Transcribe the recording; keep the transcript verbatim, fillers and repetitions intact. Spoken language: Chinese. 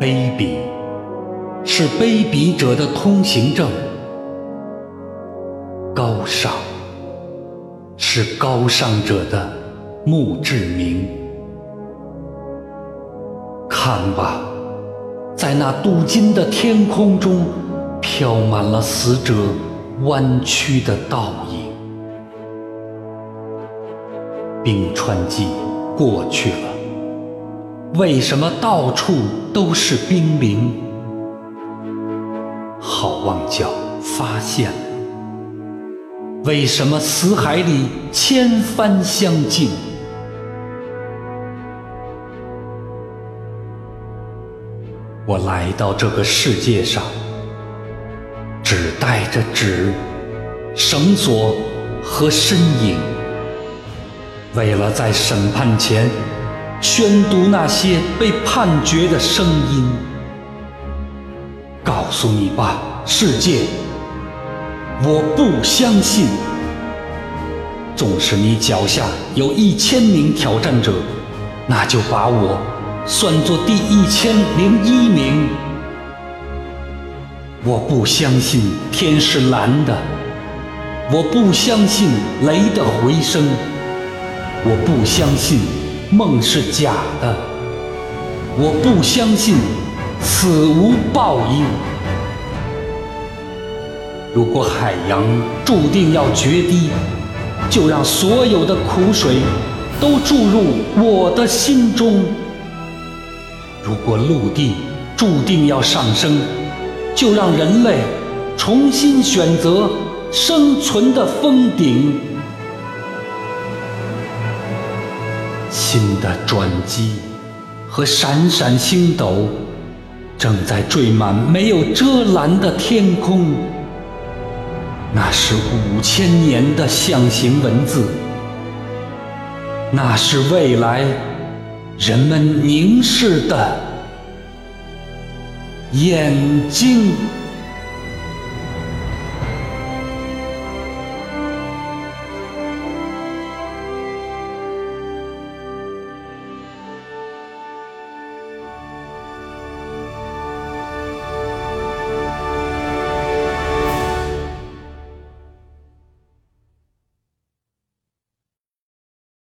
卑鄙是卑鄙者的通行证，高尚是高尚者的墓志铭。看吧，在那镀金的天空中飘满了死者弯曲的倒影。冰川季过去了，为什么到处都是冰凌？好望角发现了，为什么死海里千帆相竞？我来到这个世界上，只带着纸、绳索和身影，为了在审判前宣读那些被判决的声音。告诉你吧，世界，我不相信。纵使你脚下有一千名挑战者，那就把我算作第一千零一名。我不相信天是蓝的，我不相信雷的回声，我不相信梦是假的，我不相信死无报应。如果海洋注定要决堤，就让所有的苦水都注入我的心中。如果陆地注定要上升，就让人类重新选择生存的峰顶。新的转机和闪闪星斗正在缀满没有遮拦的天空，那是五千年的象形文字，那是未来人们凝视的眼睛。